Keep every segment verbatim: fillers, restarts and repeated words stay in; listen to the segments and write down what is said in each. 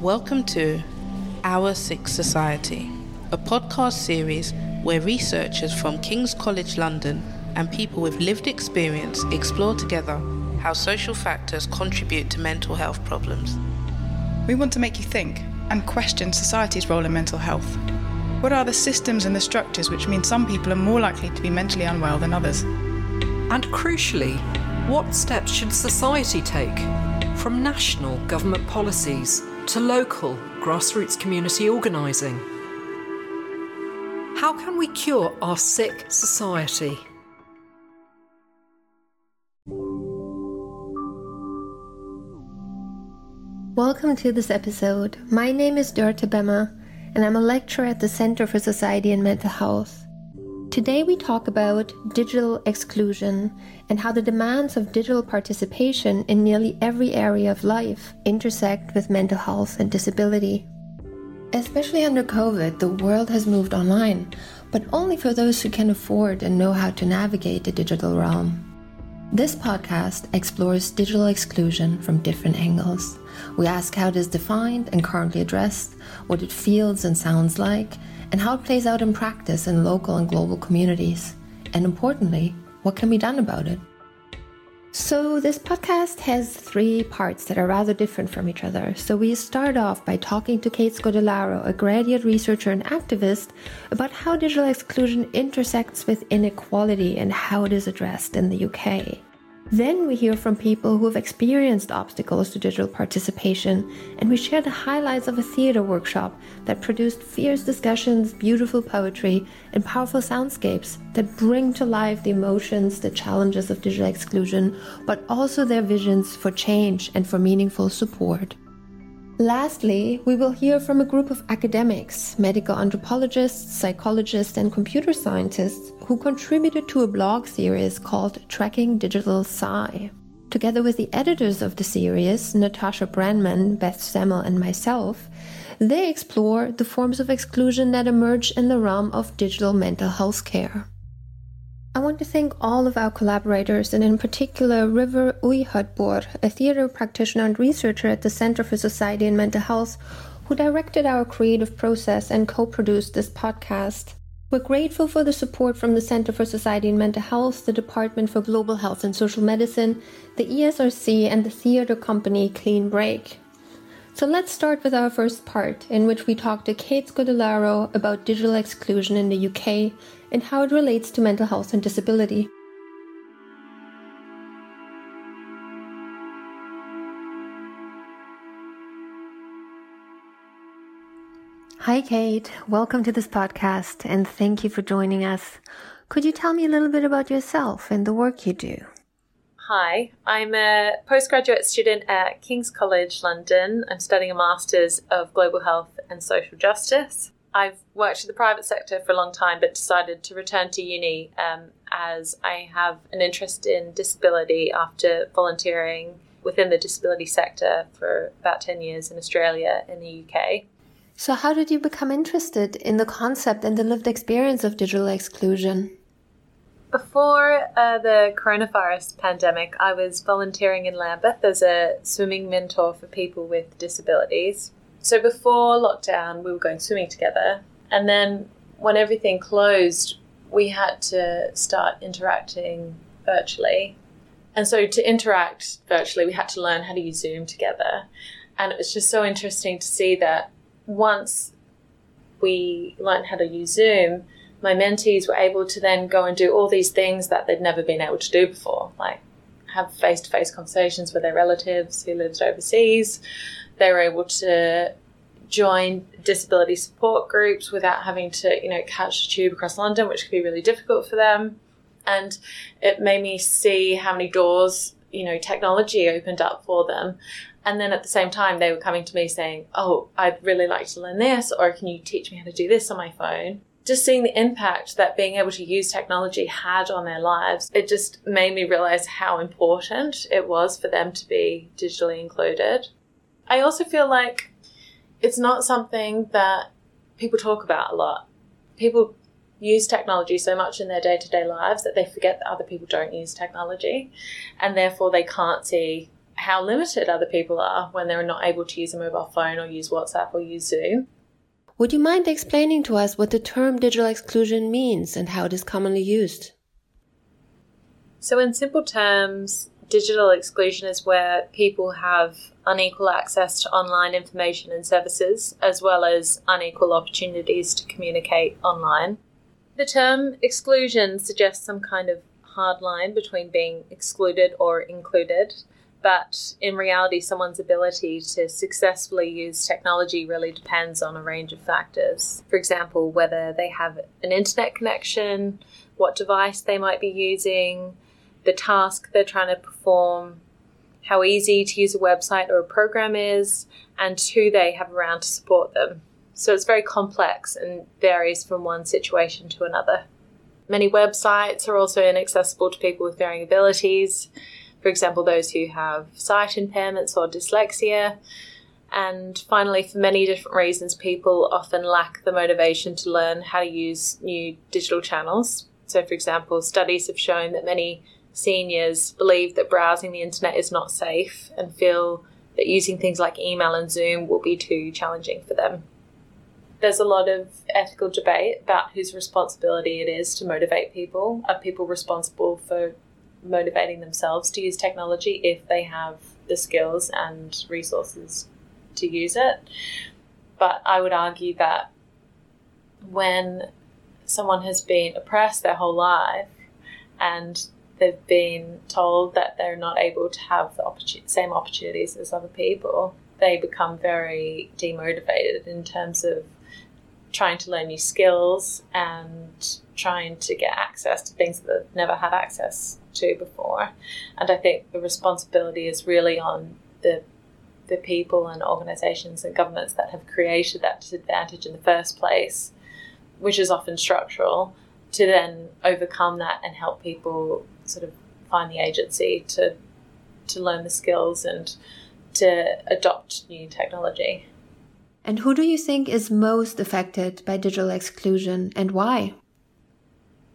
Welcome to Our Sick Society, a podcast series where researchers from King's College London and people with lived experience explore together how social factors contribute to mental health problems. We want to make you think and question society's role in mental health. What are the systems and the structures which mean some people are more likely to be mentally unwell than others? And crucially, what steps should society take, from national government policies to local grassroots community organising? How can we cure our sick society? Welcome to this episode. My name is Dörte Bemme, and I'm a lecturer at the Center for Society and Mental Health. Today we talk about digital exclusion and how the demands of digital participation in nearly every area of life intersect with mental health and disability. Especially under COVID, the world has moved online, but only for those who can afford and know how to navigate the digital realm. This podcast explores digital exclusion from different angles. We ask how it is defined and currently addressed, what it feels and sounds like, and how it plays out in practice in local and global communities. And importantly, what can be done about it? So this podcast has three parts that are rather different from each other. So we start off by talking to Kate Scodellaro, a graduate researcher and activist, about how digital exclusion intersects with inequality and how it is addressed in the U K. Then we hear from people who have experienced obstacles to digital participation, and we share the highlights of a theatre workshop that produced fierce discussions, beautiful poetry, and powerful soundscapes that bring to life the emotions, the challenges of digital exclusion, but also their visions for change and for meaningful support. Lastly, we will hear from a group of academics, medical anthropologists, psychologists, and computer scientists who contributed to a blog series called Tracking Digital Psy. Together with the editors of the series, Natassia Brenman, Beth Semel, and myself, they explore the forms of exclusion that emerge in the realm of digital mental health care. I want to thank all of our collaborators, and in particular River Ujhadbor, a theatre practitioner and researcher at the Center for Society and Mental Health, who directed our creative process and co-produced this podcast. We're grateful for the support from the Center for Society and Mental Health, the Department for Global Health and Social Medicine, the E S R C, and the theatre company Clean Break. So let's start with our first part, in which we talk to Kate Scodellaro about digital exclusion in the U K and how it relates to mental health and disability. Hi Kate, welcome to this podcast and thank you for joining us. Could you tell me a little bit about yourself and the work you do? Hi, I'm a postgraduate student at King's College London. I'm studying a Masters of Global Health and Social Justice. I've worked in the private sector for a long time, but decided to return to uni um, as I have an interest in disability after volunteering within the disability sector for about ten years in Australia and the U K. So how did you become interested in the concept and the lived experience of digital exclusion? Before uh, the coronavirus pandemic, I was volunteering in Lambeth as a swimming mentor for people with disabilities. So before lockdown, we were going swimming together. And then when everything closed, we had to start interacting virtually. And so to interact virtually, we had to learn how to use Zoom together. And it was just so interesting to see that once we learned how to use Zoom, my mentees were able to then go and do all these things that they'd never been able to do before, like have face-to-face conversations with their relatives who lived overseas. They were able to join disability support groups without having to, you know, catch a tube across London, which could be really difficult for them. And it made me see how many doors, you know, technology opened up for them. And then at the same time, they were coming to me saying, oh, I'd really like to learn this, or can you teach me how to do this on my phone? Just seeing the impact that being able to use technology had on their lives, it just made me realise how important it was for them to be digitally included. I also feel like it's not something that people talk about a lot. People use technology so much in their day-to-day lives that they forget that other people don't use technology, and therefore they can't see how limited other people are when they're not able to use a mobile phone or use WhatsApp or use Zoom. Would you mind explaining to us what the term digital exclusion means and how it is commonly used? So in simple terms, digital exclusion is where people have unequal access to online information and services, as well as unequal opportunities to communicate online. The term exclusion suggests some kind of hard line between being excluded or included, but in reality, someone's ability to successfully use technology really depends on a range of factors. For example, whether they have an internet connection, what device they might be using, the task they're trying to perform, how easy to use a website or a program is, and who they have around to support them. So it's very complex and varies from one situation to another. Many websites are also inaccessible to people with varying abilities. For example, those who have sight impairments or dyslexia. And finally, for many different reasons, people often lack the motivation to learn how to use new digital channels. So, for example, studies have shown that many seniors believe that browsing the internet is not safe and feel that using things like email and Zoom will be too challenging for them. There's a lot of ethical debate about whose responsibility it is to motivate people. Are people responsible for motivating themselves to use technology if they have the skills and resources to use it? But I would argue that when someone has been oppressed their whole life and they've been told that they're not able to have the opportun- same opportunities as other people, they become very demotivated in terms of trying to learn new skills and trying to get access to things that they've never had access to before. And I think the responsibility is really on the the people and organisations and governments that have created that disadvantage in the first place, which is often structural, to then overcome that and help people sort of find the agency to to learn the skills and to adopt new technology. And who do you think is most affected by digital exclusion and why?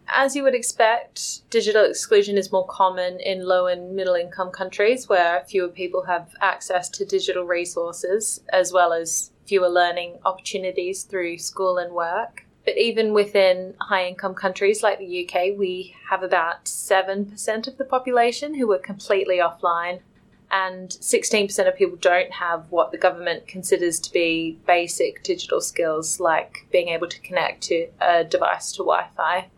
As you would expect, digital exclusion is more common in low and middle income countries where fewer people have access to digital resources as well as fewer learning opportunities through school and work. But even within high-income countries like the U K, we have about seven percent of the population who are completely offline, and sixteen percent of people don't have what the government considers to be basic digital skills like being able to connect to a device to Wi-Fi.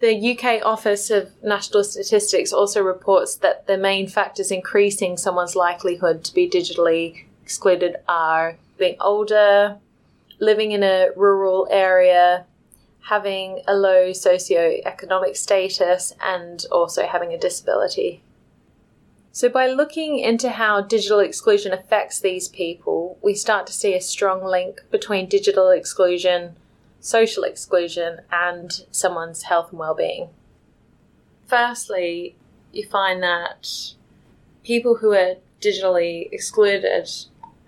The U K Office of National Statistics also reports that the main factors increasing someone's likelihood to be digitally excluded are being older, living in a rural area, having a low socioeconomic status, and also having a disability. So by looking into how digital exclusion affects these people, we start to see a strong link between digital exclusion, social exclusion, and someone's health and well-being. Firstly, you find that people who are digitally excluded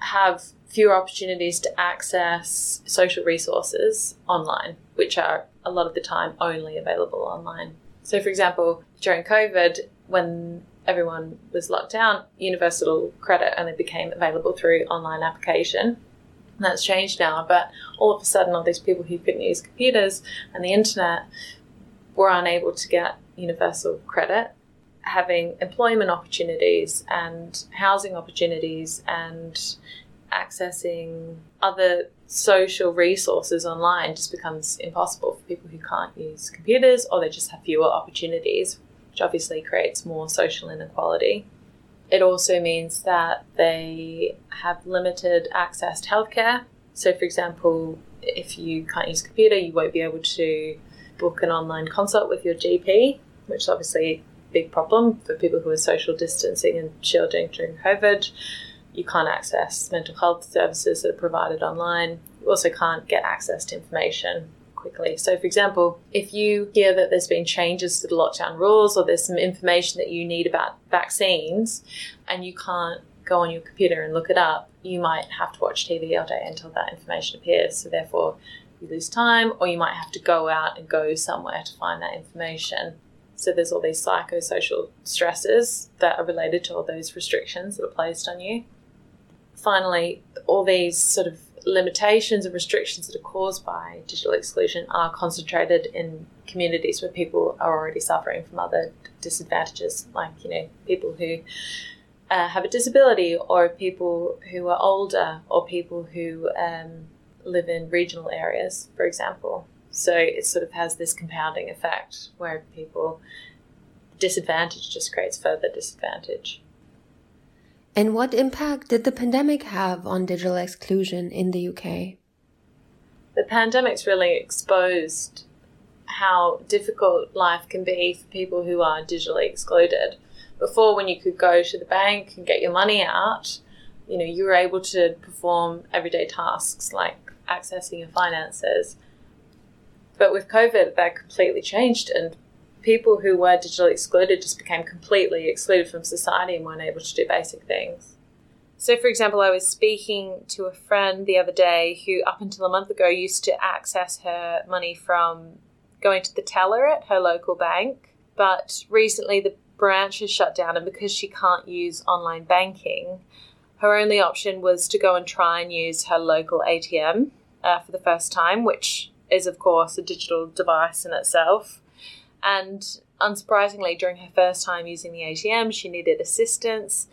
have fewer opportunities to access social resources online, which are a lot of the time only available online. So, for example, during COVID, when everyone was locked down, universal credit only became available through online application. And that's changed now, but all of a sudden all these people who couldn't use computers and the internet were unable to get universal credit. Having employment opportunities and housing opportunities and accessing other social resources online just becomes impossible for people who can't use computers, or they just have fewer opportunities, which obviously creates more social inequality. It also means that they have limited access to healthcare. So, for example, if you can't use a computer, you won't be able to book an online consult with your G P, which is obviously a big problem for people who are social distancing and shielding during COVID. You can't access mental health services that are provided online. You also can't get access to information quickly. So, for example, if you hear that there's been changes to the lockdown rules or there's some information that you need about vaccines and you can't go on your computer and look it up, you might have to watch T V all day until that information appears. So, therefore, you lose time, or you might have to go out and go somewhere to find that information. So there's all these psychosocial stresses that are related to all those restrictions that are placed on you. Finally, all these sort of limitations and restrictions that are caused by digital exclusion are concentrated in communities where people are already suffering from other disadvantages, like, you know, people who uh, have a disability, or people who are older, or people who um, live in regional areas, for example. So it sort of has this compounding effect where people disadvantage just creates further disadvantage. And what impact did the pandemic have on digital exclusion in the U K? The pandemic's really exposed how difficult life can be for people who are digitally excluded. Before, when you could go to the bank and get your money out, you know, you were able to perform everyday tasks like accessing your finances. But with COVID, that completely changed, and people who were digitally excluded just became completely excluded from society and weren't able to do basic things. So, for example, I was speaking to a friend the other day who, up until a month ago, used to access her money from going to the teller at her local bank. But recently the branch has shut down, and because she can't use online banking, her only option was to go and try and use her local A T M uh, for the first time, which is, of course, a digital device in itself. And unsurprisingly, during her first time using the A T M, she needed assistance.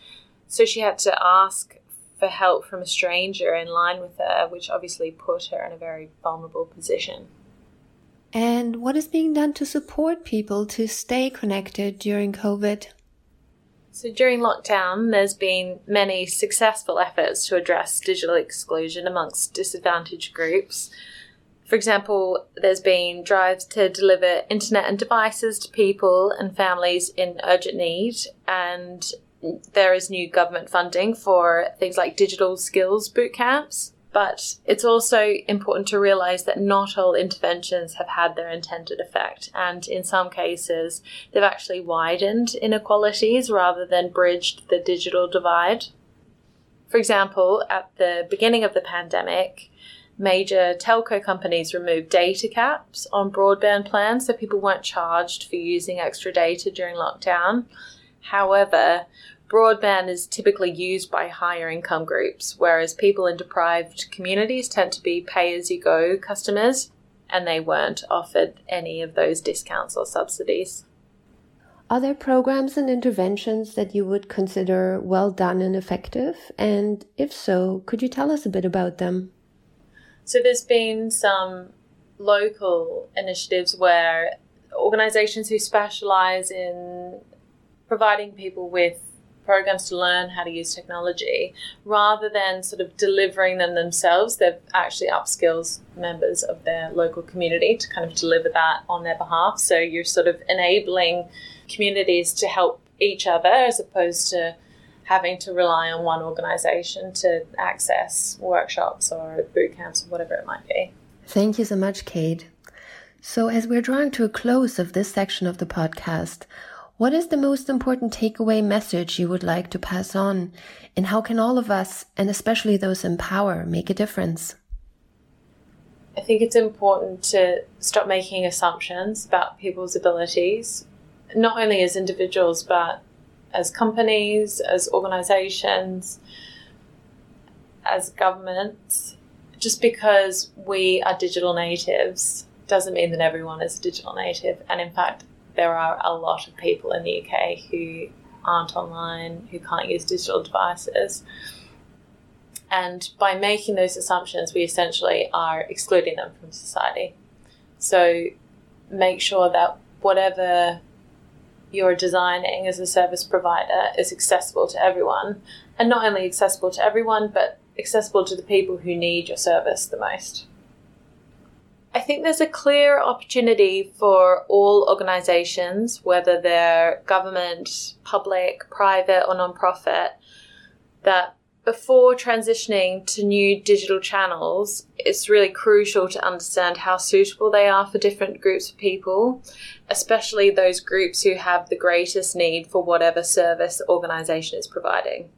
So she had to ask for help from a stranger in line with her, which obviously put her in a very vulnerable position. And what is being done to support people to stay connected during COVID? So during lockdown, there's been many successful efforts to address digital exclusion amongst disadvantaged groups. For example, there's been drives to deliver internet and devices to people and families in urgent need, and there is new government funding for things like digital skills boot camps. But it's also important to realise that not all interventions have had their intended effect, and in some cases they've actually widened inequalities rather than bridged the digital divide. For example, at the beginning of the pandemic, major telco companies removed data caps on broadband plans, so people weren't charged for using extra data during lockdown. However, broadband is typically used by higher income groups, whereas people in deprived communities tend to be pay-as-you-go customers, and they weren't offered any of those discounts or subsidies. Are there programs and interventions that you would consider well done and effective? And if so, could you tell us a bit about them? So there's been some local initiatives where organisations who specialise in providing people with programs to learn how to use technology, rather than sort of delivering them themselves, they've actually upskilled members of their local community to kind of deliver that on their behalf. So you're sort of enabling communities to help each other as opposed to having to rely on one organisation to access workshops or boot camps or whatever it might be. Thank you so much, Kate. So as we're drawing to a close of this section of the podcast, what is the most important takeaway message you would like to pass on? And how can all of us, and especially those in power, make a difference? I think it's important to stop making assumptions about people's abilities, not only as individuals, but as companies, as organisations, as governments. Just because we are digital natives doesn't mean that everyone is a digital native. And in fact, there are a lot of people in the U K who aren't online, who can't use digital devices. And by making those assumptions, we essentially are excluding them from society. So make sure that whatever you're designing as a service provider is accessible to everyone, and not only accessible to everyone, but accessible to the people who need your service the most. I think there's a clear opportunity for all organisations, whether they're government, public, private or non-profit, that before transitioning to new digital channels, it's really crucial to understand how suitable they are for different groups of people, especially those groups who have the greatest need for whatever service the organisation is providing.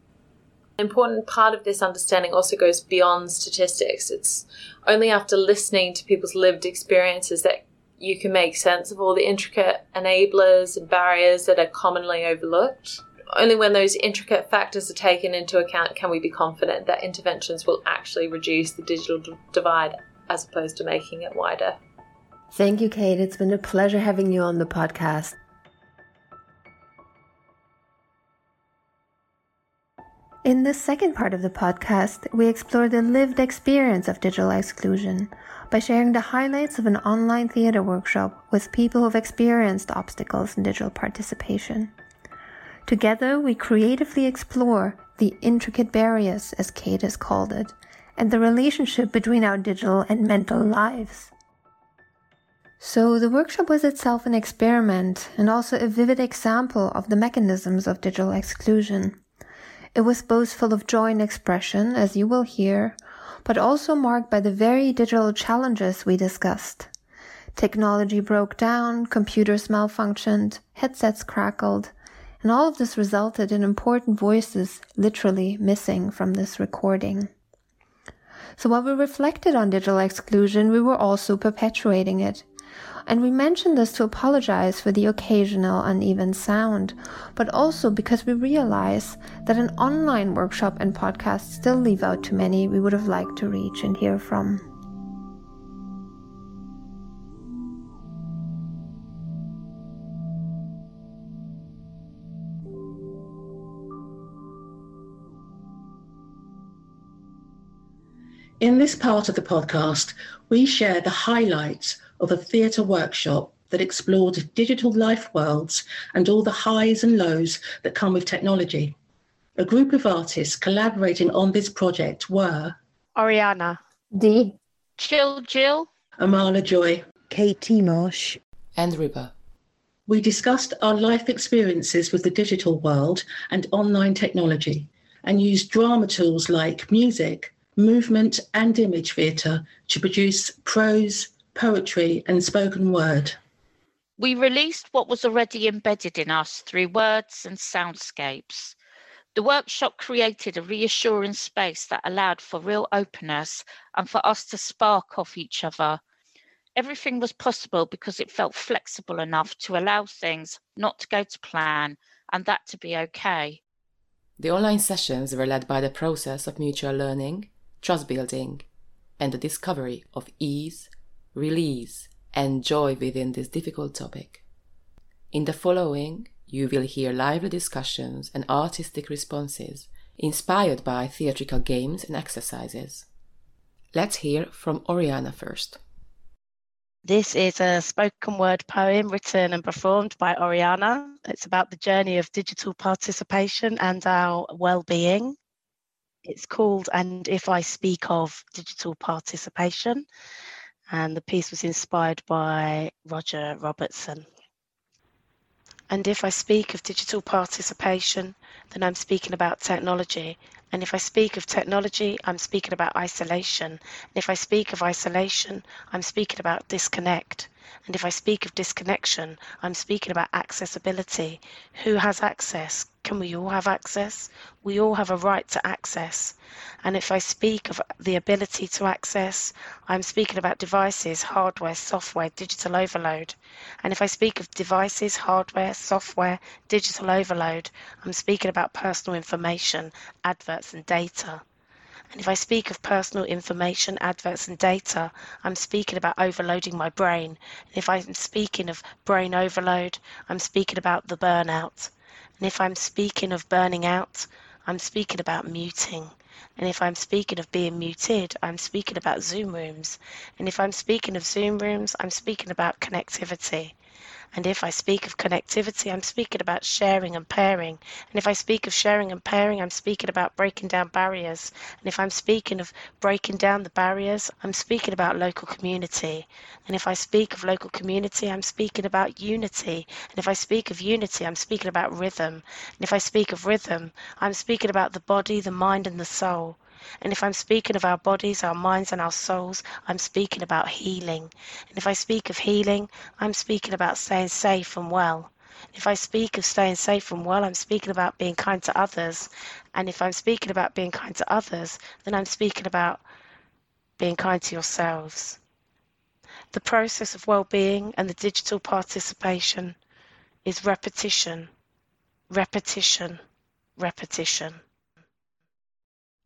An important part of this understanding also goes beyond statistics. It's only after listening to people's lived experiences that you can make sense of all the intricate enablers and barriers that are commonly overlooked. Only when those intricate factors are taken into account can we be confident that interventions will actually reduce the digital d- divide as opposed to making it wider. Thank you, Kate. It's been a pleasure having you on the podcast. In the second part of the podcast, we explore the lived experience of digital exclusion by sharing the highlights of an online theater workshop with people who've experienced obstacles in digital participation. Together, we creatively explore the intricate barriers, as Kate has called it, and the relationship between our digital and mental lives. So the workshop was itself an experiment and also a vivid example of the mechanisms of digital exclusion. It was both full of joy and expression, as you will hear, but also marked by the very digital challenges we discussed. Technology broke down, computers malfunctioned, headsets crackled, and all of this resulted in important voices literally missing from this recording. So while we reflected on digital exclusion, we were also perpetuating it. And we mentioned this to apologize for the occasional uneven sound, but also because we realize that an online workshop and podcast still leave out too many we would have liked to reach and hear from. In this part of the podcast, we share the highlights of a theatre workshop that explored digital life worlds and all the highs and lows that come with technology. A group of artists collaborating on this project were Oriana, Dee, Chill Jill, Amala Joy, Kate Marsh, and River. We discussed our life experiences with the digital world and online technology, and used drama tools like music, movement and image theatre to produce prose, poetry and spoken word. We released what was already embedded in us through words and soundscapes. The workshop created a reassuring space that allowed for real openness and for us to spark off each other. Everything was possible because it felt flexible enough to allow things not to go to plan and that to be okay. The online sessions were led by the process of mutual learning, trust building, and the discovery of ease, release and joy within this difficult topic. In the following, you will hear lively discussions and artistic responses inspired by theatrical games and exercises. Let's hear from Oriana first. This is a spoken word poem written and performed by Oriana. It's about the journey of digital participation and our well-being. It's called "And If I Speak of Digital Participation," and the piece was inspired by Roger Robertson. And if I speak of digital participation, then I'm speaking about technology. And if I speak of technology, I'm speaking about isolation. And if I speak of isolation, I'm speaking about disconnect. And if I speak of disconnection, I'm speaking about accessibility. Who has access? Can we all have access? We all have a right to access. And if I speak of the ability to access, I'm speaking about devices, hardware, software, digital overload. And if I speak of devices, hardware, software, digital overload, I'm speaking about personal information, adverts and data. And if I speak of personal information, adverts and data, I'm speaking about overloading my brain. And if I'm speaking of brain overload, I'm speaking about the burnout. And if I'm speaking of burning out, I'm speaking about muting. And if I'm speaking of being muted, I'm speaking about Zoom rooms. And if I'm speaking of Zoom rooms, I'm speaking about connectivity. And if I speak of connectivity, I'm speaking about sharing and pairing. And if I speak of sharing and pairing, I'm speaking about breaking down barriers. And if I'm speaking of breaking down the barriers, I'm speaking about local community. And if I speak of local community, I'm speaking about unity. And if I speak of unity, I'm speaking about rhythm. And if I speak of rhythm, I'm speaking about the body, the mind, and the soul. And if I'm speaking of our bodies, our minds and our souls, I'm speaking about healing. And if I speak of healing, I'm speaking about staying safe and well. And if I speak of staying safe and well, I'm speaking about being kind to others. And if I'm speaking about being kind to others, then I'm speaking about being kind to yourselves. The process of well-being and the digital participation is repetition, repetition, repetition.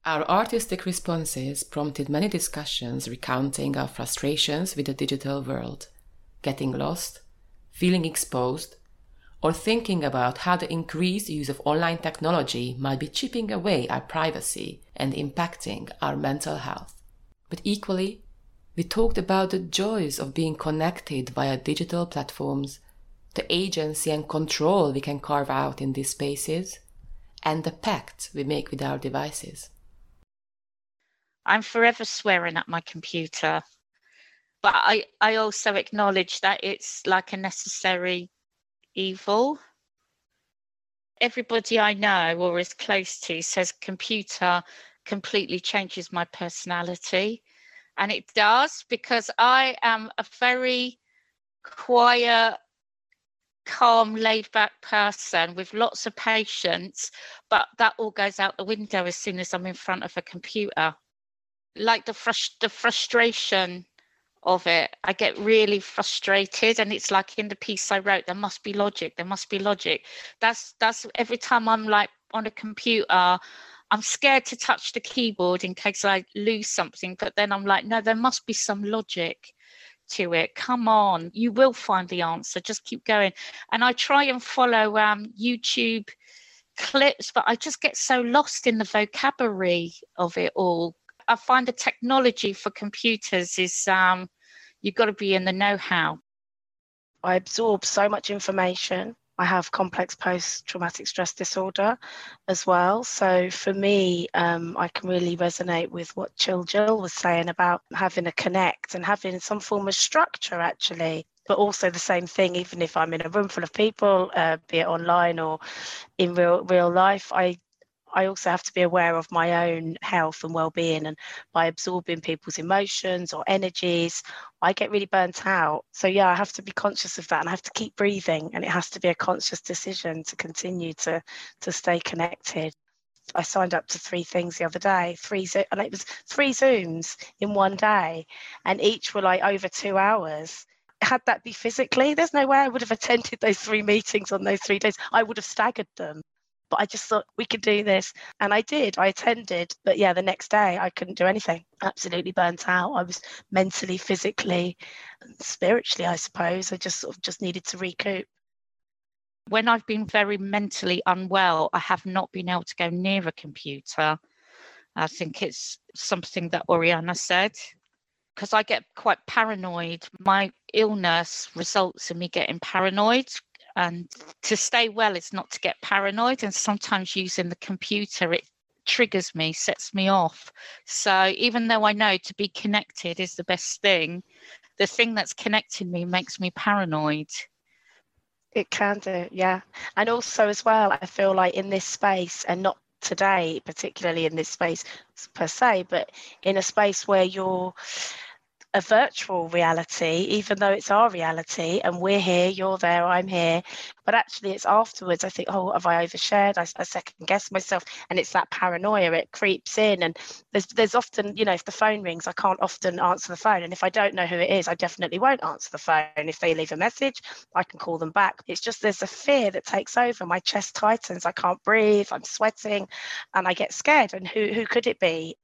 Our artistic responses prompted many discussions recounting our frustrations with the digital world, getting lost, feeling exposed, or thinking about how the increased use of online technology might be chipping away our privacy and impacting our mental health. But equally, we talked about the joys of being connected via digital platforms, the agency and control we can carve out in these spaces, and the pact we make with our devices. I'm forever swearing at my computer, but I, I also acknowledge that it's like a necessary evil. Everybody I know or is close to says computer completely changes my personality. And it does, because I am a very quiet, calm, laid-back person with lots of patience, but that all goes out the window as soon as I'm in front of a computer. Like the, frust- the frustration of it, I get really frustrated, and it's like in the piece I wrote, there must be logic, there must be logic. That's that's every time I'm like on a computer, I'm scared to touch the keyboard in case I lose something, but then I'm like, no, there must be some logic to it. Come on, you will find the answer. Just keep going. And I try and follow um, YouTube clips, but I just get so lost in the vocabulary of it all. I find the technology for computers is um, you've got to be in the know-how. I absorb so much information. I have complex post-traumatic stress disorder as well. So for me, um, I can really resonate with what Chill Jill was saying about having a connect and having some form of structure, actually. But also the same thing, even if I'm in a room full of people, uh, be it online or in real real life, I I also have to be aware of my own health and well-being, and by absorbing people's emotions or energies, I get really burnt out. So yeah, I have to be conscious of that, and I have to keep breathing, and it has to be a conscious decision to continue to, to stay connected. I signed up to three things the other day, three Zo- and it was three Zooms in one day, and each were like over two hours. Had that be physically, there's no way I would have attended those three meetings on those three days. I would have staggered them. But I just thought we could do this. And I did. I attended. But yeah, the next day I couldn't do anything. Absolutely burnt out. I was mentally, physically, spiritually, I suppose. I just sort of just needed to recoup. When I've been very mentally unwell, I have not been able to go near a computer. I think it's something that Oriana said, because I get quite paranoid. My illness results in me getting paranoid. And to stay well is not to get paranoid. And sometimes using the computer, it triggers me, sets me off. So even though I know to be connected is the best thing, the thing that's connecting me makes me paranoid. It can do, yeah. And also as well, I feel like in this space, and not today, particularly in this space per se, but in a space where you're a virtual reality, even though it's our reality and we're here, you're there, I'm here, but actually it's afterwards I think, oh, have I overshared? I, I second guess myself, and it's that paranoia, it creeps in. And there's there's often, you know, if the phone rings, I can't often answer the phone, and if I don't know who it is, I definitely won't answer the phone. If they leave a message, I can call them back. It's just there's a fear that takes over, my chest tightens, I can't breathe, I'm sweating, and I get scared. And who who could it be?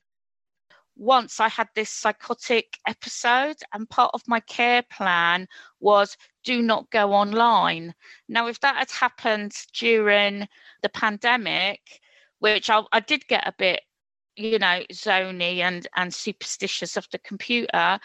Once I had this psychotic episode, and part of my care plan was do not go online. Now, if that had happened during the pandemic, which I, I did get a bit, you know, zony and, and superstitious of the computer,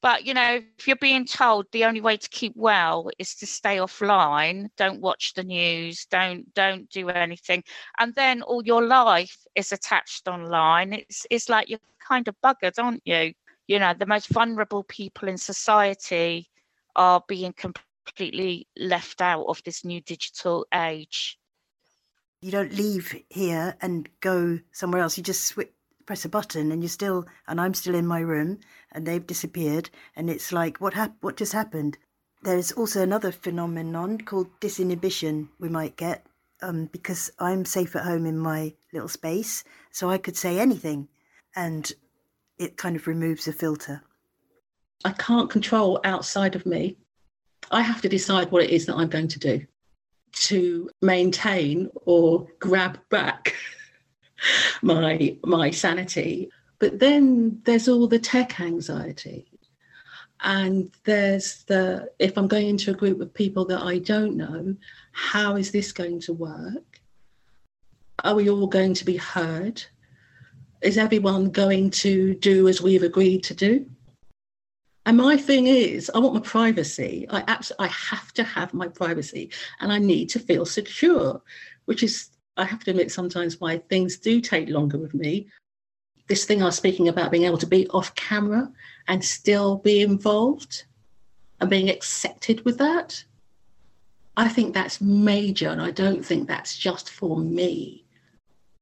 but, you know, if you're being told the only way to keep well is to stay offline, don't watch the news, don't don't do anything, and then all your life is attached online, it's it's like you're kind of buggered, aren't you? You know, the most vulnerable people in society are being completely left out of this new digital age. You don't leave here and go somewhere else. You just switch. Press a button and you're still, and I'm still in my room and they've disappeared, and it's like what hap- what just happened. There is also another phenomenon called disinhibition we might get um, because I'm safe at home in my little space, so I could say anything and it kind of removes a filter. I can't control outside of me. I have to decide what it is that I'm going to do to maintain or grab back my my sanity. But then there's all the tech anxiety. And there's the, if I'm going into a group of people that I don't know, how is this going to work? Are we all going to be heard? Is everyone going to do as we've agreed to do? And my thing is, I want my privacy. I abs- I have to have my privacy, and I need to feel secure, which is, I have to admit, sometimes why things do take longer with me. This thing I was speaking about, being able to be off camera and still be involved and being accepted with that, I think that's major, and I don't think that's just for me.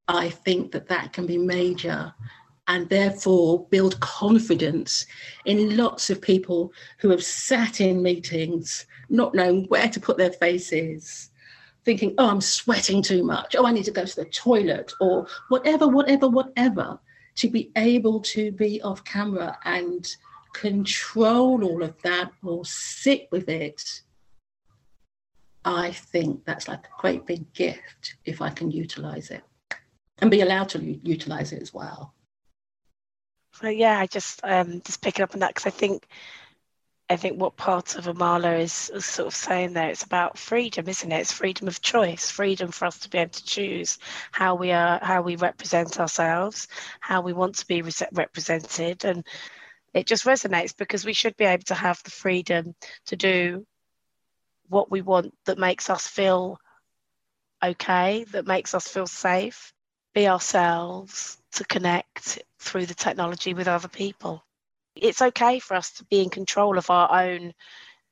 I think that that can be major and therefore build confidence in lots of people who have sat in meetings, not knowing where to put their faces, thinking, oh, I'm sweating too much, oh, I need to go to the toilet, or whatever, whatever, whatever. To be able to be off camera and control all of that or sit with it, I think that's like a great big gift if I can utilise it and be allowed to utilise it as well. So yeah, I just um, just picking up on that, because I think I think what part of Amala is, is sort of saying there, it's about freedom, isn't it? It's freedom of choice, freedom for us to be able to choose how we are, how we represent ourselves, how we want to be re- represented. And it just resonates, because we should be able to have the freedom to do what we want that makes us feel okay, that makes us feel safe, be ourselves, to connect through the technology with other people. It's okay for us to be in control of our own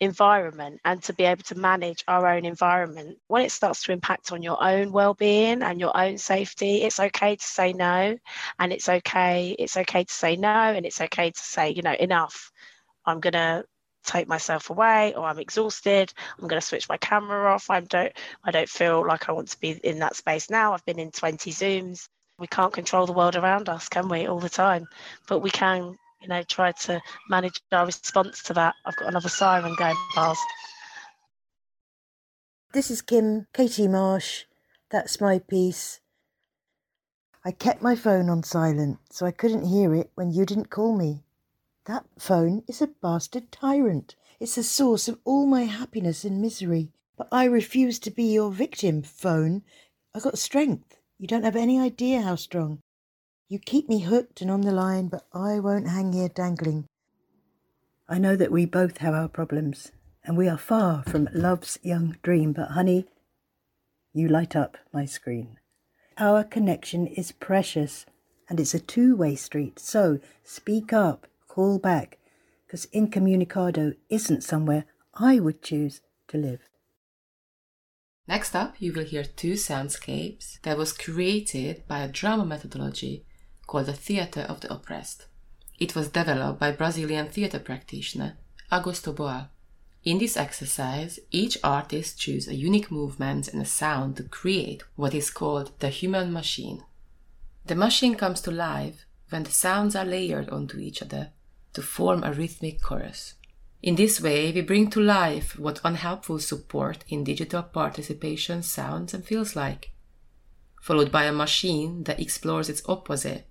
environment and to be able to manage our own environment. When it starts to impact on your own well-being and your own safety, it's okay to say no, and it's okay, it's okay to say no, and it's okay to say, you know, enough. I'm going to take myself away, or I'm exhausted, I'm going to switch my camera off, I don't, I don't feel like I want to be in that space now, I've been in twenty Zooms. We can't control the world around us, can we, all the time? But we can, you know, try to manage our response to that. I've got another siren going past. This is Kim, Katie Marsh. That's my piece. I kept my phone on silent, so I couldn't hear it when you didn't call me. That phone is a bastard tyrant. It's the source of all my happiness and misery. But I refuse to be your victim, phone. I got strength. You don't have any idea how strong. You keep me hooked and on the line, but I won't hang here dangling. I know that we both have our problems, and we are far from love's young dream, but honey, you light up my screen. Our connection is precious, and it's a two-way street, so speak up, call back, because incommunicado isn't somewhere I would choose to live. Next up, you will hear two soundscapes that was created by a drama methodology called the Theater of the Oppressed. It was developed by Brazilian theatre practitioner Augusto Boal. In this exercise, each artist chooses a unique movement and a sound to create what is called the human machine. The machine comes to life when the sounds are layered onto each other to form a rhythmic chorus. In this way, we bring to life what unhelpful support in digital participation sounds and feels like, followed by a machine that explores its opposite,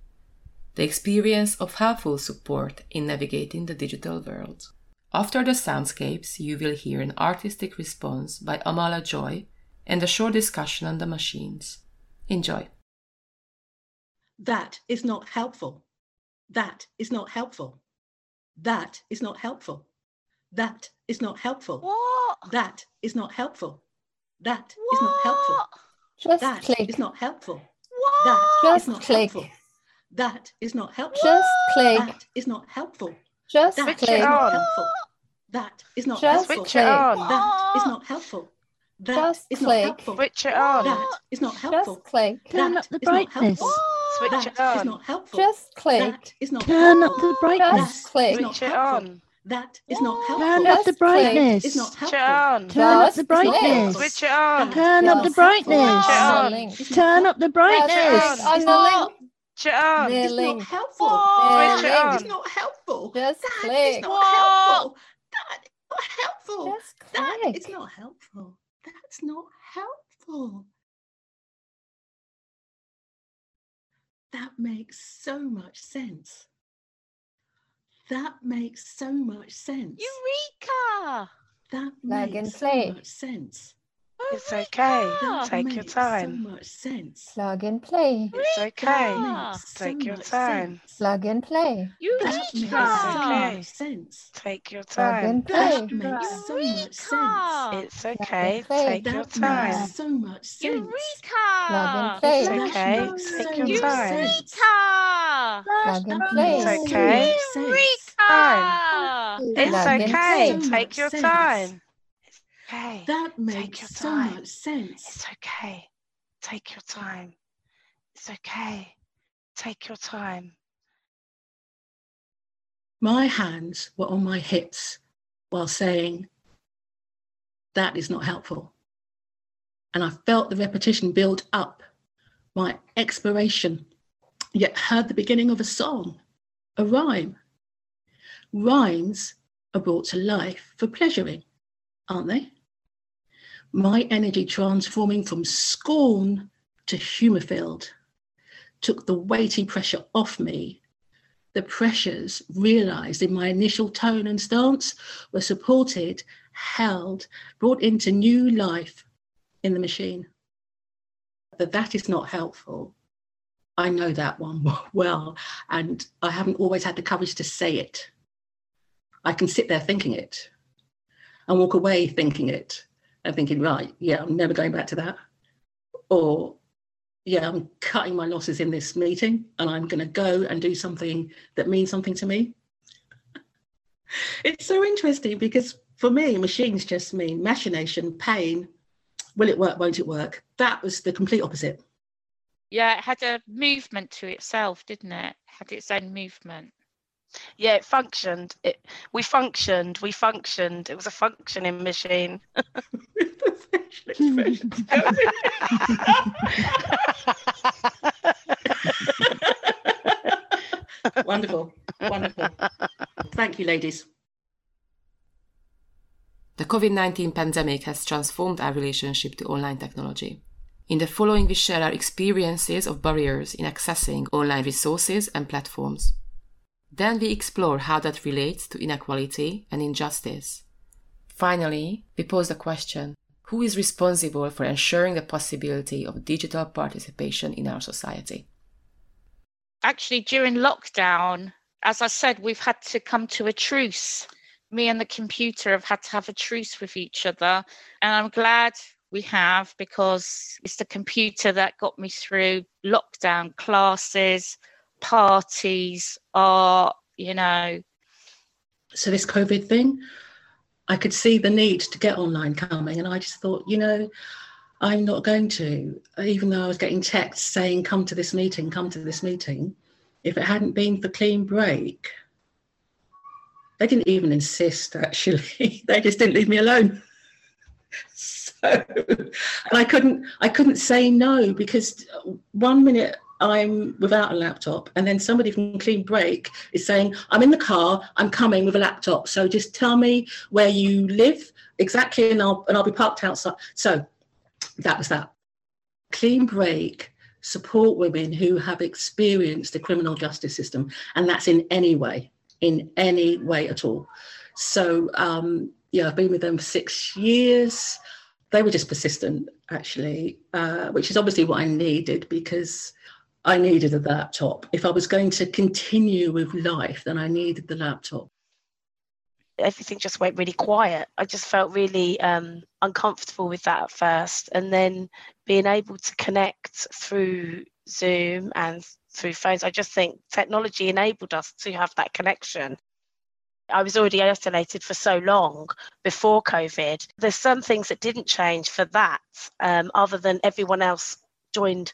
the experience of helpful support in navigating the digital world. After the soundscapes, you will hear an artistic response by Amala Joy and a short discussion on the machines. Enjoy. That is not helpful. That is not helpful. That is not helpful. That is not helpful. What? That is not helpful. That what? Is not helpful. Just that click. Is not helpful. What? That just is not click. Helpful. That is not helpful. Just click. That is not helpful. Just that click. Is not helpful. That is not just helpful. Switch it on. That is not helpful. That just is click. Not helpful. Switch it on. That is not helpful. Just click. Turn up the brightness. Switch that it on. Is not helpful. Just click. Turn up the brightness. Switch it on. That is not helpful. Turn up the brightness. It's not helpful. Turn, Turn up the brightness. Switch it on. Turn up the brightness. Turn up the brightness. Turn up the brightness. Job. It's not helpful. Oh, it's it's not helpful. Just that click. Is not Whoa. Helpful. That is not helpful. Just that click. Is not helpful. That's not helpful. That makes so much sense. That makes so much sense. Eureka! That Lag makes so much sense. It's okay. That Take your time. So much sense. Plug and play. It's okay. So Take your time. Sense. Plug and play. You okay. Sense. Take your time. Plug and play. That makes so much sense. It's okay. Take your time. Makes so much sense. Plug and play. It's okay. Take your time. Plug and play. It's okay. It's okay. Take your time. Okay. That makes so much sense. It's okay. Take your time. It's okay. Take your time. My hands were on my hips while saying, that is not helpful. And I felt the repetition build up, my expiration, yet heard the beginning of a song, a rhyme. Rhymes are brought to life for pleasuring, aren't they? My energy transforming from scorn to humour-filled took the weighty pressure off me. The pressures realised in my initial tone and stance were supported, held, brought into new life in the machine. But that is not helpful. I know that one well, and I haven't always had the courage to say it. I can sit there thinking it and walk away thinking it. I'm thinking, right, yeah, I'm never going back to that. Or, yeah, I'm cutting my losses in this meeting and I'm going to go and do something that means something to me. It's so interesting because for me, machines just mean machination, pain. Will it work? Won't it work? That was the complete opposite. Yeah, it had a movement to itself, didn't it? It had its own movement. Yeah, it functioned. It we functioned. We functioned. It was a functioning machine. Wonderful, wonderful. Thank you, ladies. The COVID nineteen pandemic has transformed our relationship to online technology. In the following, we share our experiences of barriers in accessing online resources and platforms. Then we explore how that relates to inequality and injustice. Finally, we pose the question, who is responsible for ensuring the possibility of digital participation in our society? Actually, during lockdown, as I said, we've had to come to a truce. Me and the computer have had to have a truce with each other. And I'm glad we have, because it's the computer that got me through lockdown classes, parties, are, you know. So this COVID thing, I could see the need to get online coming, and I just thought, you know, I'm not going to, even though I was getting texts saying, come to this meeting, come to this meeting. If it hadn't been for Clean Break, they didn't even insist, actually. They just didn't leave me alone. So, and I couldn't, I couldn't say no, because one minute I'm without a laptop, and then somebody from Clean Break is saying, I'm in the car, I'm coming with a laptop, so just tell me where you live exactly and I'll and I'll be parked outside. So that was that. Clean Break support women who have experienced the criminal justice system, and that's in any way, in any way at all. So um yeah, I've been with them for six years. They were just persistent, actually, uh which is obviously what I needed, because I needed a laptop. If I was going to continue with life, then I needed the laptop. Everything just went really quiet. I just felt really um, uncomfortable with that at first. And then being able to connect through Zoom and through phones, I just think technology enabled us to have that connection. I was already isolated for so long before COVID. There's some things that didn't change for that, um, other than everyone else joined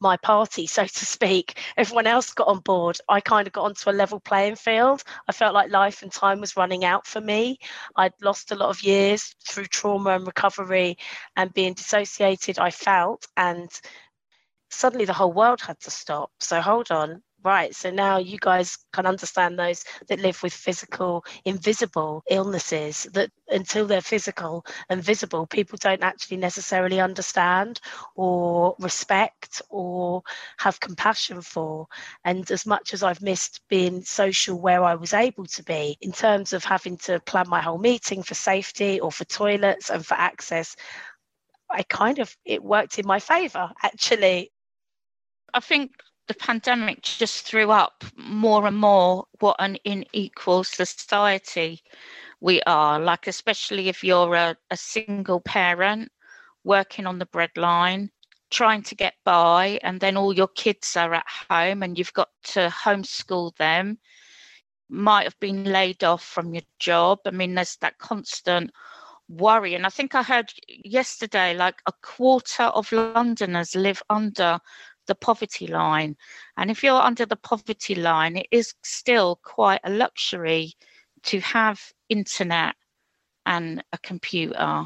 my party, so to speak. Everyone else got on board. I kind of got onto a level playing field. I felt like life and time was running out for me. I'd lost a lot of years through trauma and recovery and being dissociated, I felt, and suddenly the whole world had to stop. So hold on. Right, so now you guys can understand those that live with physical, invisible illnesses that until they're physical and visible, people don't actually necessarily understand or respect or have compassion for. And as much as I've missed being social where I was able to be, in terms of having to plan my whole meeting for safety or for toilets and for access, I kind of, it worked in my favour, actually. I think the pandemic just threw up more and more what an unequal society we are, like especially if you're a, a single parent working on the breadline, trying to get by, and then all your kids are at home and you've got to homeschool them, might have been laid off from your job. I mean, there's that constant worry. And I think I heard yesterday, like a quarter of Londoners live under the poverty line, and if you're under the poverty line, it is still quite a luxury to have internet and a computer.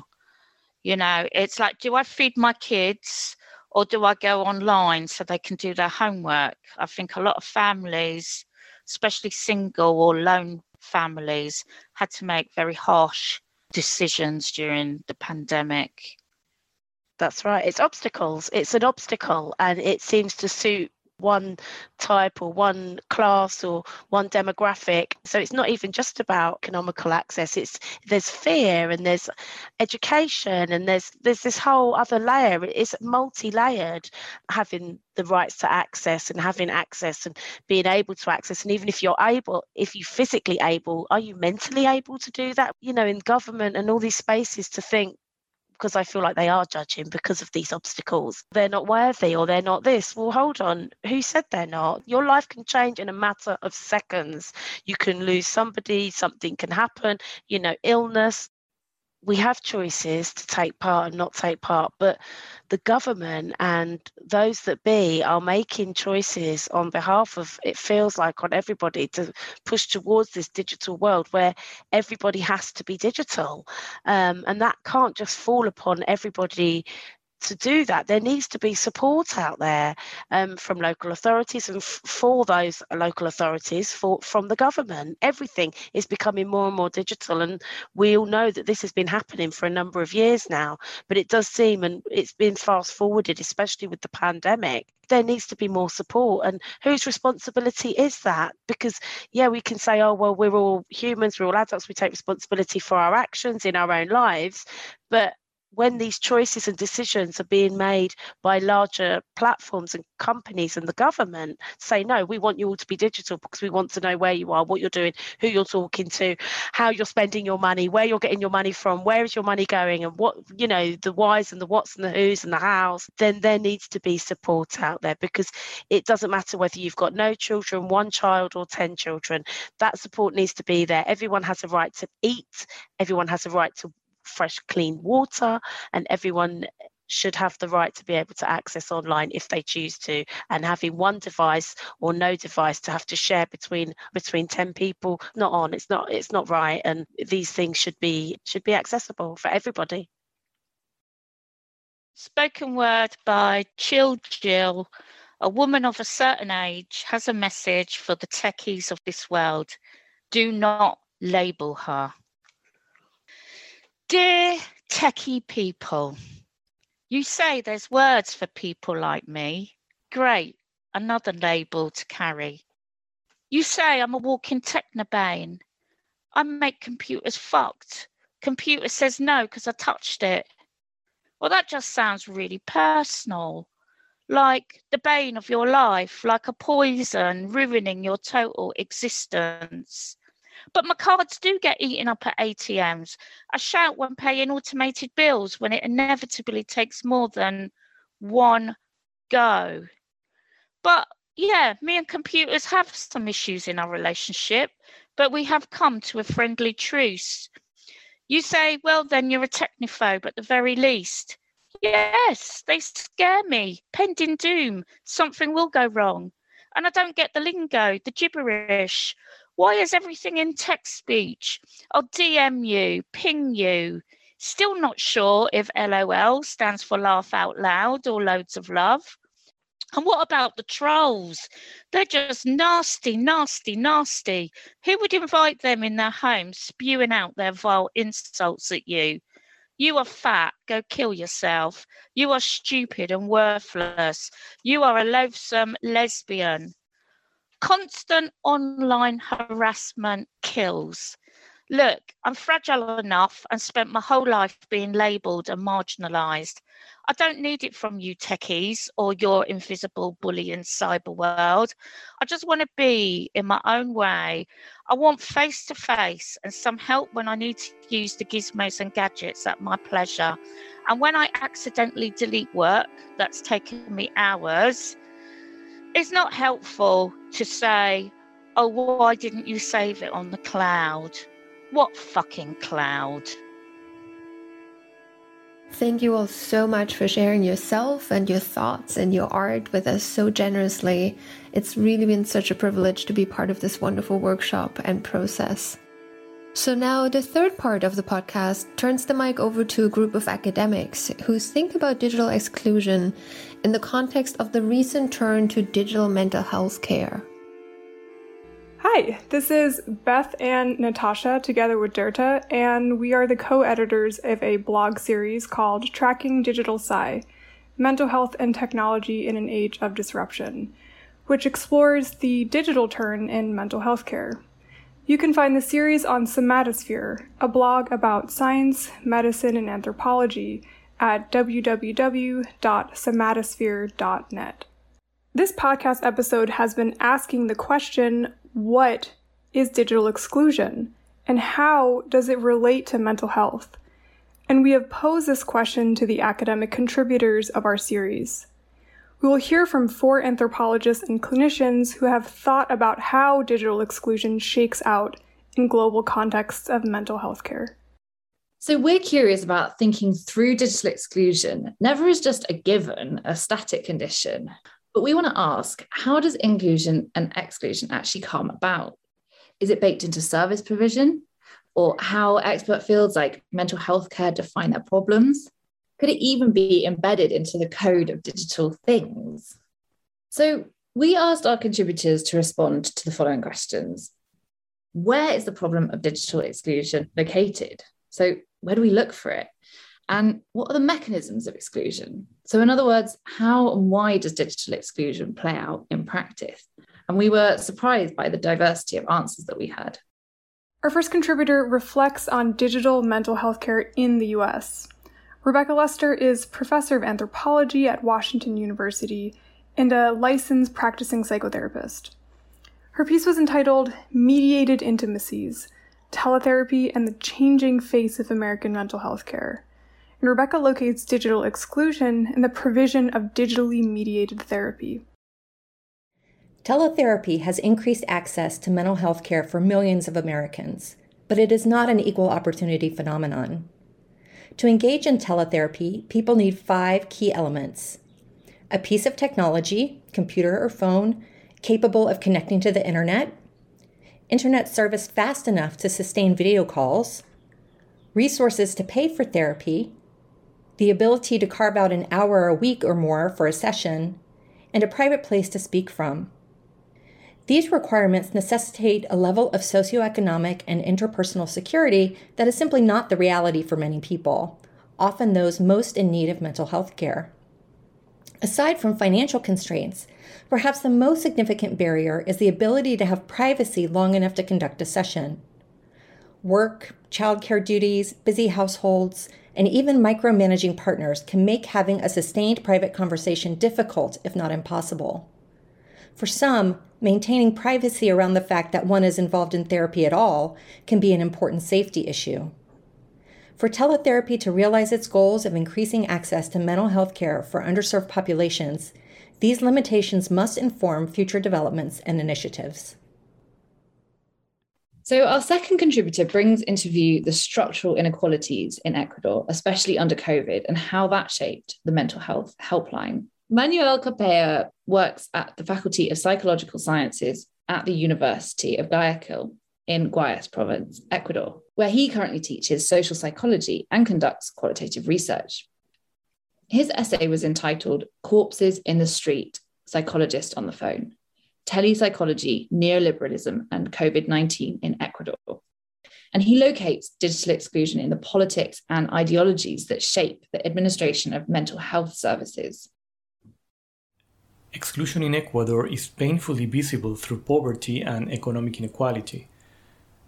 You know, it's like, do I feed my kids or do I go online so they can do their homework? I think a lot of families, especially single or lone families, had to make very harsh decisions during the pandemic. That's right. It's obstacles. It's an obstacle, and it seems to suit one type or one class or one demographic. So it's not even just about economical access. It's there's fear and there's education and there's there's this whole other layer. It's multi-layered, having the rights to access and having access and being able to access. And even if you're able, if you're physically able, are you mentally able to do that? You know, in government and all these spaces to think, because I feel like they are judging because of these obstacles. They're not worthy or they're not this. Well, hold on. Who said they're not? Your life can change in a matter of seconds. You can lose somebody, something can happen, you know, illness. We have choices to take part and not take part, but the government and those that be are making choices on behalf of, it feels like, on everybody to push towards this digital world where everybody has to be digital. Um, and that can't just fall upon everybody to do that. There needs to be support out there um, from local authorities and f- for those local authorities, for from the government. Everything is becoming more and more digital, and we all know that this has been happening for a number of years now, but it does seem, and it's been fast forwarded, especially with the pandemic. There needs to be more support, and whose responsibility is that? Because yeah, we can say, oh well, we're all humans, we're all adults, we take responsibility for our actions in our own lives, but when these choices and decisions are being made by larger platforms and companies and the government, say, no, we want you all to be digital because we want to know where you are, what you're doing, who you're talking to, how you're spending your money, where you're getting your money from, where is your money going, and what, you know, the whys and the whats and the whos and the hows, then there needs to be support out there, because it doesn't matter whether you've got no children, one child or ten children, that support needs to be there. Everyone has a right to eat, everyone has a right to fresh, clean water, and everyone should have the right to be able to access online if they choose to, and having one device or no device to have to share between between ten people, not on, it's not it's not right, and these things should be should be accessible for everybody. Spoken word by Chill Jill. A woman of a certain age has a message for the techies of this world. Do not label her. Dear techie people, you say there's words for people like me. Great, another label to carry. You say I'm a walking technobane. I make computers fucked. Computer says no because I touched it. Well, that just sounds really personal. Like the bane of your life, like a poison ruining your total existence. But my cards do get eaten up at A T Ms. I shout when paying automated bills when it inevitably takes more than one go. But yeah, me and computers have some issues in our relationship, but we have come to a friendly truce. You say, well, then you're a technophobe at the very least. Yes, they scare me. Pending doom, something will go wrong. And I don't get the lingo, the gibberish. Why is everything in text speech? I'll D M you, ping you. Still not sure if L O L stands for laugh out loud or loads of love. And what about the trolls? They're just nasty, nasty, nasty. Who would invite them in their home, spewing out their vile insults at you? You are fat, go kill yourself. You are stupid and worthless. You are a loathsome lesbian. Constant online harassment kills. Look, I'm fragile enough and spent my whole life being labelled and marginalised. I don't need it from you techies or your invisible bullying cyber world. I just want to be in my own way. I want face to face and some help when I need to use the gizmos and gadgets at my pleasure. And when I accidentally delete work that's taken me hours, it's not helpful to say, oh, why didn't you save it on the cloud? What fucking cloud? Thank you all so much for sharing yourself and your thoughts and your art with us so generously. It's really been such a privilege to be part of this wonderful workshop and process. So now the third part of the podcast turns the mic over to a group of academics who think about digital exclusion in the context of the recent turn to digital mental health care. Hi, this is Beth and Natasha together with Dörte, and we are the co-editors of a blog series called Tracking Digital Psy, Mental Health and Technology in an Age of Disruption, which explores the digital turn in mental health care. You can find the series on Somatosphere, a blog about science, medicine, and anthropology at w w w dot somatosphere dot net. This podcast episode has been asking the question, what is digital exclusion, and how does it relate to mental health? And we have posed this question to the academic contributors of our series. We will hear from four anthropologists and clinicians who have thought about how digital exclusion shakes out in global contexts of mental health care. So we're curious about thinking through digital exclusion, never as just a given, a static condition. But we want to ask, how does inclusion and exclusion actually come about? Is it baked into service provision, or how expert fields like mental health care define their problems? Could it even be embedded into the code of digital things? So we asked our contributors to respond to the following questions. Where is the problem of digital exclusion located? So where do we look for it? And what are the mechanisms of exclusion? So in other words, how and why does digital exclusion play out in practice? And we were surprised by the diversity of answers that we had. Our first contributor reflects on digital mental health care in the U S. Rebecca Lester is professor of anthropology at Washington University and a licensed practicing psychotherapist. Her piece was entitled Mediated Intimacies, Teletherapy and the Changing Face of American Mental Health Care. And Rebecca locates digital exclusion in the provision of digitally mediated therapy. Teletherapy has increased access to mental health care for millions of Americans, but it is not an equal opportunity phenomenon. To engage in teletherapy, people need five key elements: a piece of technology, computer or phone, capable of connecting to the internet, internet service fast enough to sustain video calls, resources to pay for therapy, the ability to carve out an hour a week or more for a session, and a private place to speak from. These requirements necessitate a level of socioeconomic and interpersonal security that is simply not the reality for many people, often those most in need of mental health care. Aside from financial constraints, perhaps the most significant barrier is the ability to have privacy long enough to conduct a session. Work, childcare duties, busy households, and even micromanaging partners can make having a sustained private conversation difficult, if not impossible. For some, maintaining privacy around the fact that one is involved in therapy at all can be an important safety issue. For teletherapy to realize its goals of increasing access to mental health care for underserved populations, these limitations must inform future developments and initiatives. So our second contributor brings into view the structural inequalities in Ecuador, especially under COVID, and how that shaped the mental health helpline. Manuel Capella works at the Faculty of Psychological Sciences at the University of Guayaquil in Guayas province, Ecuador, where he currently teaches social psychology and conducts qualitative research. His essay was entitled Corpses in the Street, psychologist on the phone. Telepsychology, Neoliberalism, and COVID nineteen in Ecuador. And he locates digital exclusion in the politics and ideologies that shape the administration of mental health services. Exclusion in Ecuador is painfully visible through poverty and economic inequality.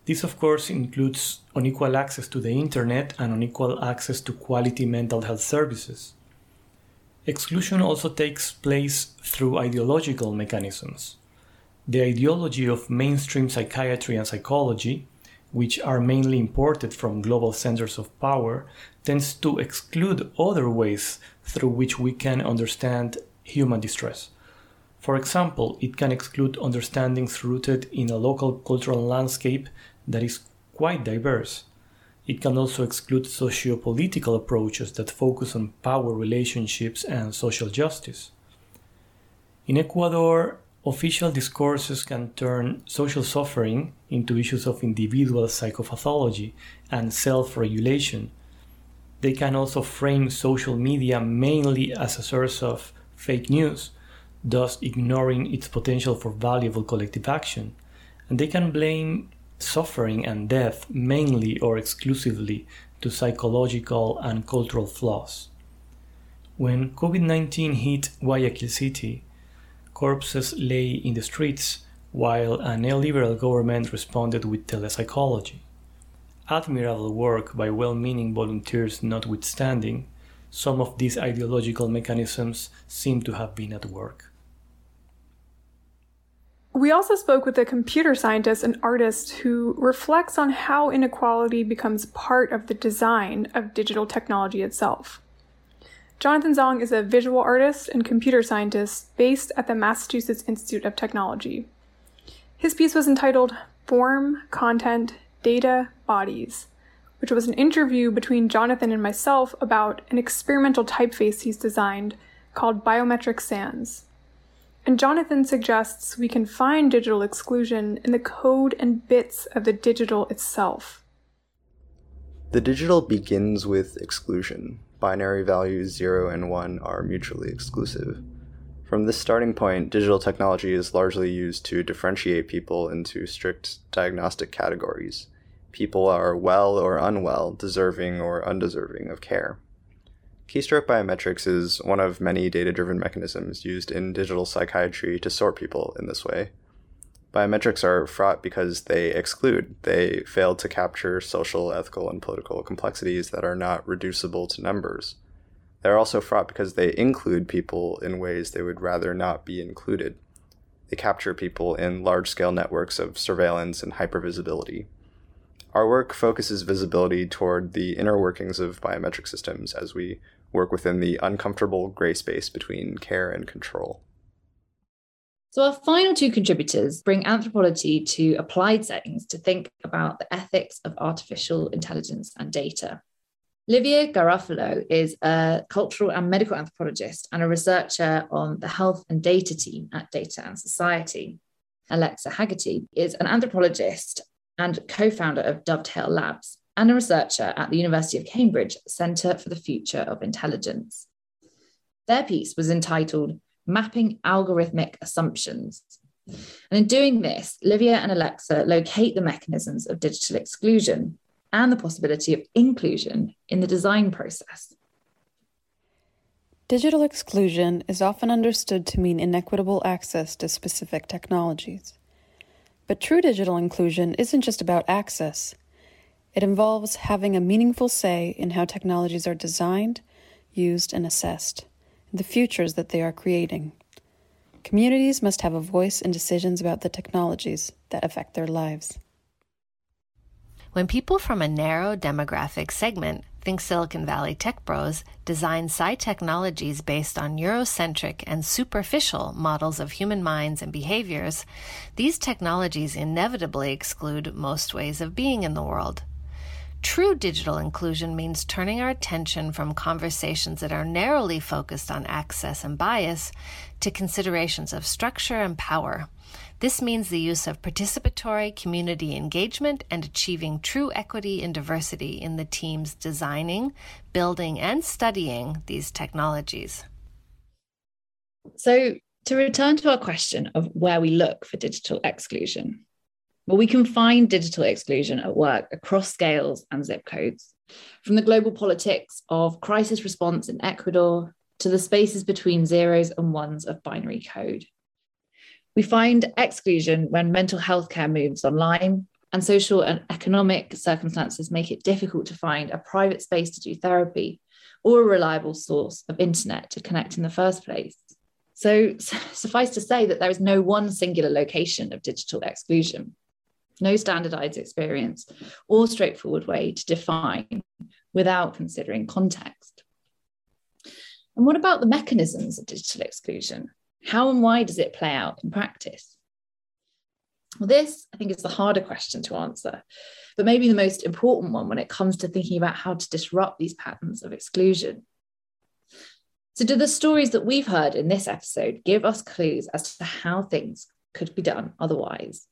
This, of course, includes unequal access to the internet and unequal access to quality mental health services. Exclusion also takes place through ideological mechanisms. The ideology of mainstream psychiatry and psychology, which are mainly imported from global centers of power, tends to exclude other ways through which we can understand human distress. For example, it can exclude understandings rooted in a local cultural landscape that is quite diverse. It can also exclude socio-political approaches that focus on power relationships and social justice. In Ecuador, official discourses can turn social suffering into issues of individual psychopathology and self-regulation. They can also frame social media mainly as a source of fake news, thus ignoring its potential for valuable collective action. And they can blame suffering and death mainly or exclusively to psychological and cultural flaws. When COVID nineteen hit Guayaquil City, corpses lay in the streets while a neoliberal government responded with telepsychology. Admirable work by well-meaning volunteers notwithstanding, some of these ideological mechanisms seem to have been at work. We also spoke with a computer scientist and artist who reflects on how inequality becomes part of the design of digital technology itself. Jonathan Zong is a visual artist and computer scientist based at the Massachusetts Institute of Technology. His piece was entitled Form, Content, Data, Bodies, which was an interview between Jonathan and myself about an experimental typeface he's designed called Biometric Sans. And Jonathan suggests we can find digital exclusion in the code and bits of the digital itself. The digital begins with exclusion. Binary values zero and one are mutually exclusive. From this starting point, digital technology is largely used to differentiate people into strict diagnostic categories. People are well or unwell, deserving or undeserving of care. Keystroke biometrics is one of many data-driven mechanisms used in digital psychiatry to sort people in this way. Biometrics are fraught because they exclude. They fail to capture social, ethical, and political complexities that are not reducible to numbers. They're also fraught because they include people in ways they would rather not be included. They capture people in large-scale networks of surveillance and hypervisibility. Our work focuses visibility toward the inner workings of biometric systems as we work within the uncomfortable gray space between care and control. So our final two contributors bring anthropology to applied settings to think about the ethics of artificial intelligence and data. Livia Garofalo is a cultural and medical anthropologist and a researcher on the health and data team at Data and Society. Alexa Haggerty is an anthropologist and co-founder of Dovetail Labs, and a researcher at the University of Cambridge Centre for the Future of Intelligence. Their piece was entitled Mapping Algorithmic Assumptions. And in doing this, Livia and Alexa locate the mechanisms of digital exclusion and the possibility of inclusion in the design process. Digital exclusion is often understood to mean inequitable access to specific technologies. But true digital inclusion isn't just about access. It involves having a meaningful say in how technologies are designed, used, and assessed, and the futures that they are creating. Communities must have a voice in decisions about the technologies that affect their lives. When people from a narrow demographic segment, think Silicon Valley tech bros, design Psy technologies based on Eurocentric and superficial models of human minds and behaviors, these technologies inevitably exclude most ways of being in the world. True digital inclusion means turning our attention from conversations that are narrowly focused on access and bias to considerations of structure and power. This means the use of participatory community engagement and achieving true equity and diversity in the teams designing, building, and studying these technologies. So To return to our question of where we look for digital exclusion, well, we can find digital exclusion at work across scales and zip codes, from the global politics of crisis response in Ecuador to the spaces between zeros and ones of binary code. We find exclusion when mental health care moves online and social and economic circumstances make it difficult to find a private space to do therapy or a reliable source of internet to connect in the first place. So suffice to say that there is no one singular location of digital exclusion, no standardized experience or straightforward way to define without considering context. And what about the mechanisms of digital exclusion? How and why does it play out in practice? Well, this, I think, is the harder question to answer, but maybe the most important one when it comes to thinking about how to disrupt these patterns of exclusion. So do the stories that we've heard in this episode give us clues as to how things could be done otherwise?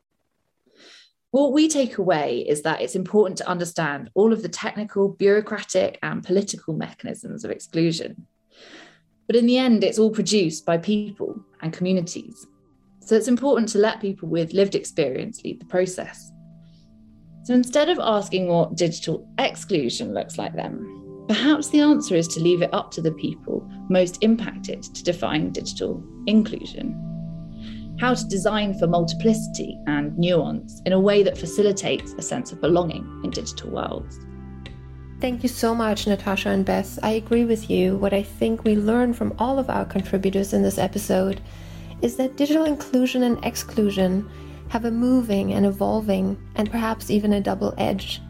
What we take away is that it's important to understand all of the technical, bureaucratic, and political mechanisms of exclusion. But in the end, it's all produced by people and communities. So it's important to let people with lived experience lead the process. So instead of asking what digital exclusion looks like then, perhaps the answer is to leave it up to the people most impacted to define digital inclusion. How to design for multiplicity and nuance in a way that facilitates a sense of belonging in digital worlds. Thank you so much, Natassia and Beth. I agree with you. What I think we learned from all of our contributors in this episode is that digital inclusion and exclusion have a moving and evolving and perhaps even a double edge.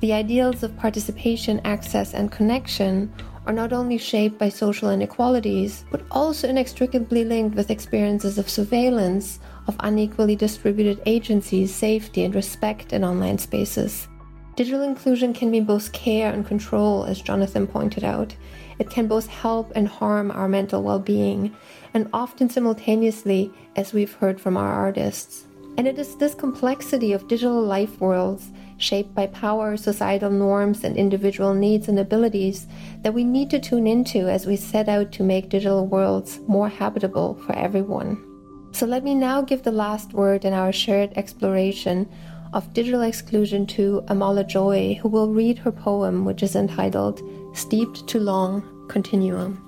The ideals of participation, access, and connection are not only shaped by social inequalities, but also inextricably linked with experiences of surveillance, of unequally distributed agencies, safety, and respect in online spaces. Digital inclusion can be both care and control, as Jonathan pointed out. It can both help and harm our mental well-being, and often simultaneously, as we've heard from our artists. And it is this complexity of digital life worlds shaped by power, societal norms, and individual needs and abilities that we need to tune into as we set out to make digital worlds more habitable for everyone. So let me now give the last word in our shared exploration of digital exclusion to Amala Joy, who will read her poem, which is entitled Steeped to Long Continuum.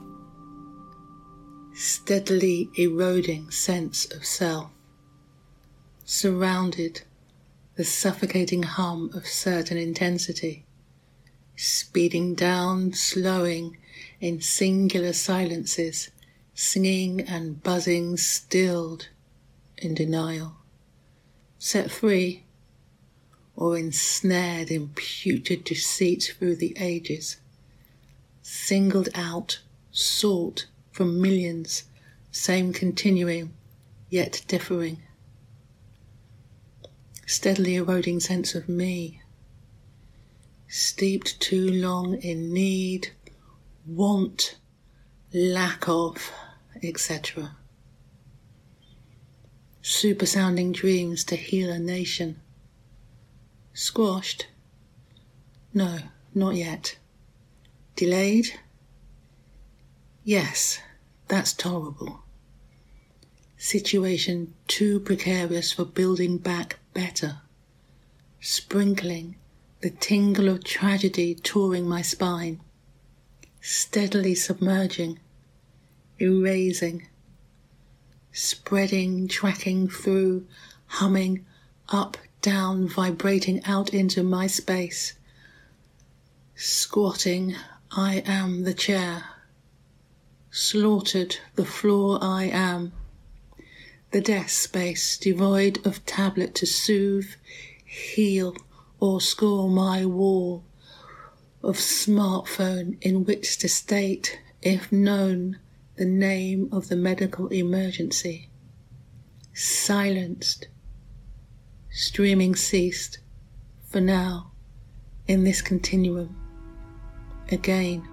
Steadily eroding sense of self, surrounded the suffocating hum of certain intensity, speeding down, slowing in singular silences, singing and buzzing, stilled in denial, set free or ensnared in putrid deceit through the ages, singled out, sought from millions, same continuing, yet differing. Steadily eroding sense of me, steeped too long in need, want, lack of, et cetera. Supersounding dreams to heal a nation. Squashed? No, not yet. Delayed? Yes, that's tolerable. Situation too precarious for building back better, sprinkling the tingle of tragedy touring my spine, steadily submerging, erasing, spreading, tracking through, humming, up, down, vibrating out into my space, squatting, I am the chair, slaughtered, the floor I am. The desk space, devoid of tablet to soothe, heal, or score my wall of smartphone in which to state, if known, the name of the medical emergency. Silenced. Streaming ceased, for now, in this continuum. Again.